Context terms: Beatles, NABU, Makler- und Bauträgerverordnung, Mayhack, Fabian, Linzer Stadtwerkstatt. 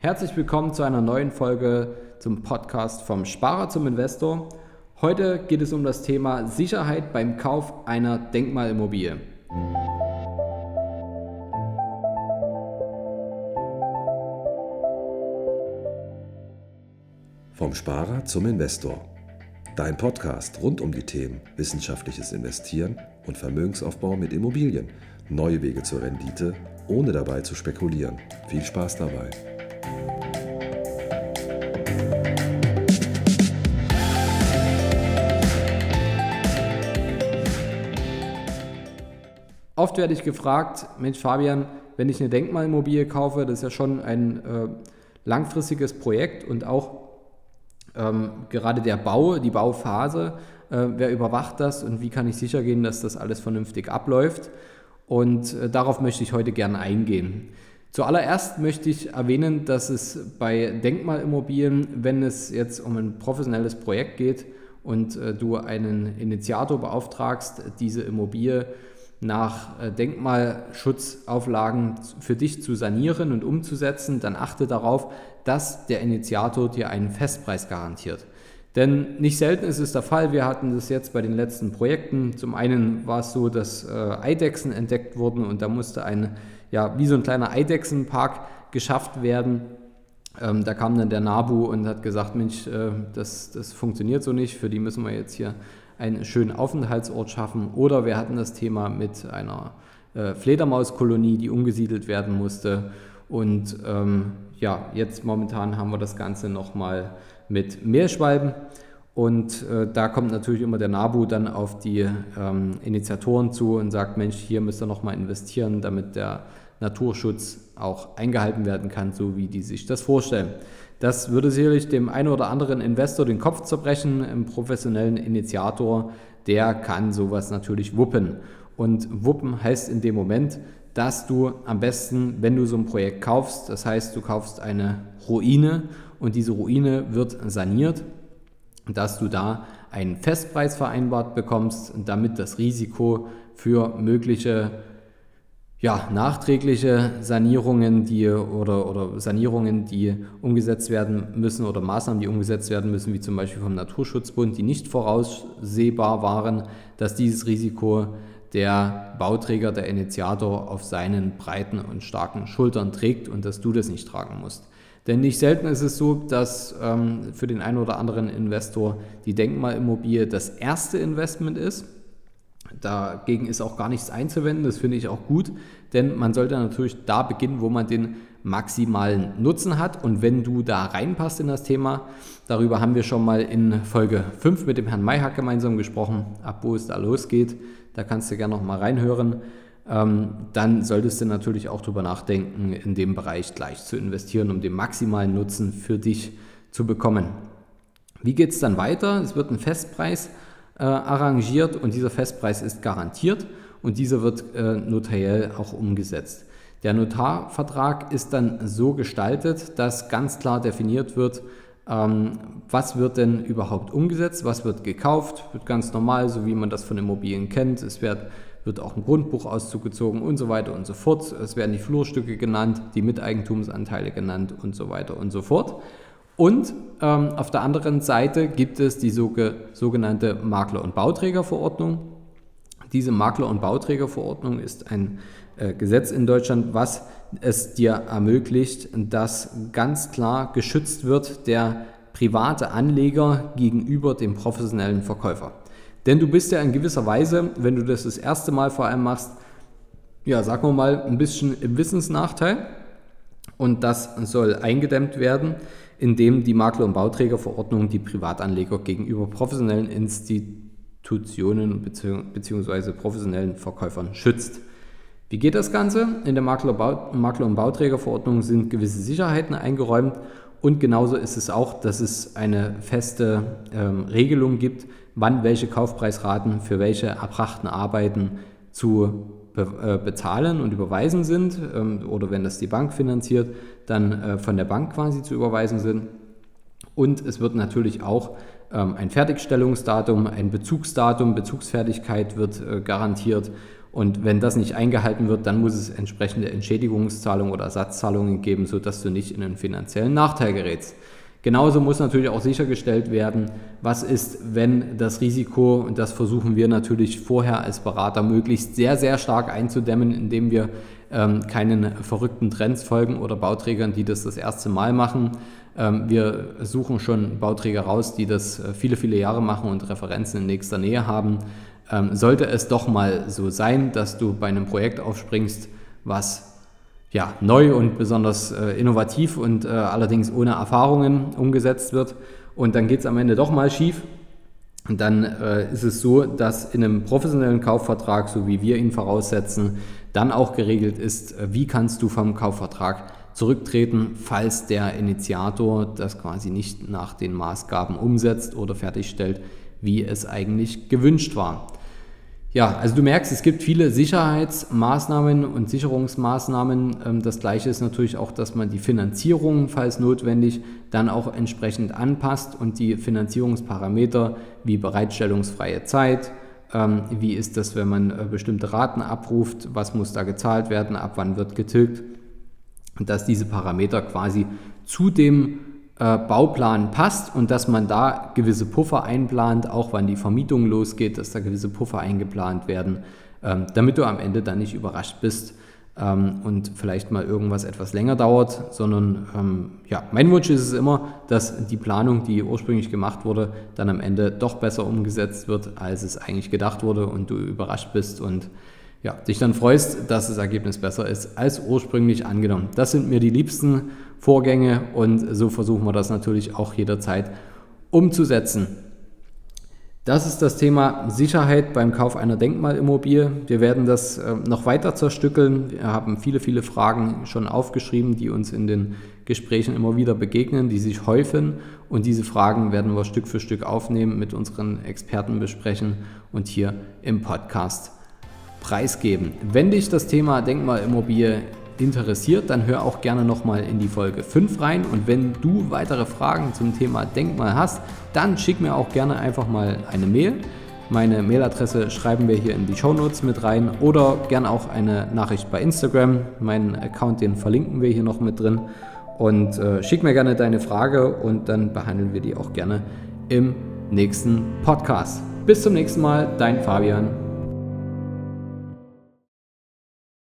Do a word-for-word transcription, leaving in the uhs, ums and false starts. Herzlich willkommen zu einer neuen Folge zum Podcast vom Sparer zum Investor. Heute geht es um das Thema Sicherheit beim Kauf einer Denkmalimmobilie. Vom Sparer zum Investor. Dein Podcast rund um die Themen wissenschaftliches Investieren und Vermögensaufbau mit Immobilien. Neue Wege zur Rendite, ohne dabei zu spekulieren. Viel Spaß dabei. Oft werde ich gefragt, Mensch Fabian, wenn ich eine Denkmalimmobilie kaufe, das ist ja schon ein äh, langfristiges Projekt und auch ähm, gerade der Bau, die Bauphase, äh, wer überwacht das und wie kann ich sicher gehen, dass das alles vernünftig abläuft? Und äh, darauf möchte ich heute gerne eingehen. Zuallererst möchte ich erwähnen, dass es bei Denkmalimmobilien, wenn es jetzt um ein professionelles Projekt geht und äh, du einen Initiator beauftragst, diese Immobilie nach Denkmalschutzauflagen für dich zu sanieren und umzusetzen, dann achte darauf, dass der Initiator dir einen Festpreis garantiert. Denn nicht selten ist es der Fall, wir hatten das jetzt bei den letzten Projekten. Zum einen war es so, dass äh, Eidechsen entdeckt wurden und da musste ein, ja, wie so ein kleiner Eidechsenpark geschafft werden. Ähm, da kam dann der NABU und hat gesagt, Mensch, äh, das, das funktioniert so nicht, für die müssen wir jetzt hier einen schönen Aufenthaltsort schaffen. Oder wir hatten das Thema mit einer äh, Fledermauskolonie, die umgesiedelt werden musste. Und ähm, ja, jetzt momentan haben wir das Ganze nochmal mit Meerschwalben. Und äh, da kommt natürlich immer der NABU dann auf die ähm, Initiatoren zu und sagt, Mensch, hier müsst ihr nochmal investieren, damit der Naturschutz auch eingehalten werden kann, so wie die sich das vorstellen. Das würde sicherlich dem einen oder anderen Investor den Kopf zerbrechen. Im professionellen Initiator, der kann sowas natürlich wuppen. Und wuppen heißt in dem Moment, dass du am besten, wenn du so ein Projekt kaufst, das heißt, du kaufst eine Ruine und diese Ruine wird saniert, dass du da einen Festpreis vereinbart bekommst, damit das Risiko für mögliche Ja, nachträgliche Sanierungen, die oder, oder Sanierungen, die umgesetzt werden müssen oder Maßnahmen, die umgesetzt werden müssen, wie zum Beispiel vom Naturschutzbund, die nicht voraussehbar waren, dass dieses Risiko der Bauträger, der Initiator auf seinen breiten und starken Schultern trägt und dass du das nicht tragen musst. Denn nicht selten ist es so, dass ähm, für den einen oder anderen Investor die Denkmalimmobilie das erste Investment ist. Dagegen ist auch gar nichts einzuwenden, das finde ich auch gut, denn man sollte natürlich da beginnen, wo man den maximalen Nutzen hat und wenn du da reinpasst in das Thema, darüber haben wir schon mal in Folge fünf mit dem Herrn Mayhack gemeinsam gesprochen, ab wo es da losgeht, da kannst du gerne noch mal reinhören, ähm, dann solltest du natürlich auch darüber nachdenken, in dem Bereich gleich zu investieren, um den maximalen Nutzen für dich zu bekommen. Wie geht es dann weiter? Es wird ein Festpreis Äh, arrangiert und dieser Festpreis ist garantiert und dieser wird äh, notariell auch umgesetzt. Der Notarvertrag ist dann so gestaltet, dass ganz klar definiert wird, ähm, was wird denn überhaupt umgesetzt, was wird gekauft, wird ganz normal, so wie man das von Immobilien kennt. Es wird, wird auch ein Grundbuchauszug gezogen und so weiter und so fort. Es werden die Flurstücke genannt, die Miteigentumsanteile genannt und so weiter und so fort. Und ähm, auf der anderen Seite gibt es die soge, sogenannte Makler- und Bauträgerverordnung. Diese Makler- und Bauträgerverordnung ist ein äh, Gesetz in Deutschland, was es dir ermöglicht, dass ganz klar geschützt wird der private Anleger gegenüber dem professionellen Verkäufer. Denn du bist ja in gewisser Weise, wenn du das das erste Mal vor allem machst, ja, sagen wir mal, ein bisschen im Wissensnachteil. Und das soll eingedämmt werden, indem die Makler- und Bauträgerverordnung die Privatanleger gegenüber professionellen Institutionen bzw. professionellen Verkäufern schützt. Wie geht das Ganze? In der Makler- und Bauträgerverordnung sind gewisse Sicherheiten eingeräumt und genauso ist es auch, dass es eine feste ähm, Regelung gibt, wann welche Kaufpreisraten für welche erbrachten Arbeiten zu bezahlen und überweisen sind oder wenn das die Bank finanziert, dann von der Bank quasi zu überweisen sind. Und es wird natürlich auch ein Fertigstellungsdatum, ein Bezugsdatum, Bezugsfertigkeit wird garantiert Und wenn das nicht eingehalten wird, dann muss es entsprechende Entschädigungszahlungen oder Ersatzzahlungen geben, sodass du nicht in einen finanziellen Nachteil gerätst. Genauso muss natürlich auch sichergestellt werden, was ist, wenn das Risiko, und das versuchen wir natürlich vorher als Berater möglichst sehr, sehr stark einzudämmen, indem wir ähm, keinen verrückten Trends folgen oder Bauträgern, die das das erste Mal machen. Ähm, wir suchen schon Bauträger raus, die das viele, viele Jahre machen und Referenzen in nächster Nähe haben. Ähm, sollte es doch mal so sein, dass du bei einem Projekt aufspringst, was ja, neu und besonders äh, innovativ und äh, allerdings ohne Erfahrungen umgesetzt wird und dann geht es am Ende doch mal schief, und dann äh, ist es so, dass in einem professionellen Kaufvertrag, so wie wir ihn voraussetzen, dann auch geregelt ist, wie kannst du vom Kaufvertrag zurücktreten, falls der Initiator das quasi nicht nach den Maßgaben umsetzt oder fertigstellt, wie es eigentlich gewünscht war. Ja, also du merkst, es gibt viele Sicherheitsmaßnahmen und Sicherungsmaßnahmen. Das Gleiche ist natürlich auch, dass man die Finanzierung, falls notwendig, dann auch entsprechend anpasst und die Finanzierungsparameter wie bereitstellungsfreie Zeit, wie ist das, wenn man bestimmte Raten abruft, was muss da gezahlt werden, ab wann wird getilgt, und dass diese Parameter quasi zu dem Bauplan passt und dass man da gewisse Puffer einplant, auch wann die Vermietung losgeht, dass da gewisse Puffer eingeplant werden, damit du am Ende dann nicht überrascht bist und vielleicht mal irgendwas etwas länger dauert, sondern ja, mein Wunsch ist es immer, dass die Planung, die ursprünglich gemacht wurde, dann am Ende doch besser umgesetzt wird, als es eigentlich gedacht wurde, und du überrascht bist und ja, dich dann freust, dass das Ergebnis besser ist als ursprünglich angenommen. Das sind mir die liebsten Vorgänge und so versuchen wir das natürlich auch jederzeit umzusetzen. Das ist das Thema Sicherheit beim Kauf einer Denkmalimmobilie. Wir werden das äh, noch weiter zerstückeln. Wir haben viele, viele Fragen schon aufgeschrieben, die uns in den Gesprächen immer wieder begegnen, die sich häufen, und diese Fragen werden wir Stück für Stück aufnehmen, mit unseren Experten besprechen und hier im Podcast preisgeben. Wenn dich das Thema Denkmalimmobilie interessiert, dann hör auch gerne nochmal in die Folge fünf rein, und wenn du weitere Fragen zum Thema Denkmal hast, dann schick mir auch gerne einfach mal eine Mail. Meine Mailadresse schreiben wir hier in die Shownotes mit rein, oder gerne auch eine Nachricht bei Instagram. Meinen Account, den verlinken wir hier noch mit drin, und äh, schick mir gerne deine Frage und dann behandeln wir die auch gerne im nächsten Podcast. Bis zum nächsten Mal, dein Fabian.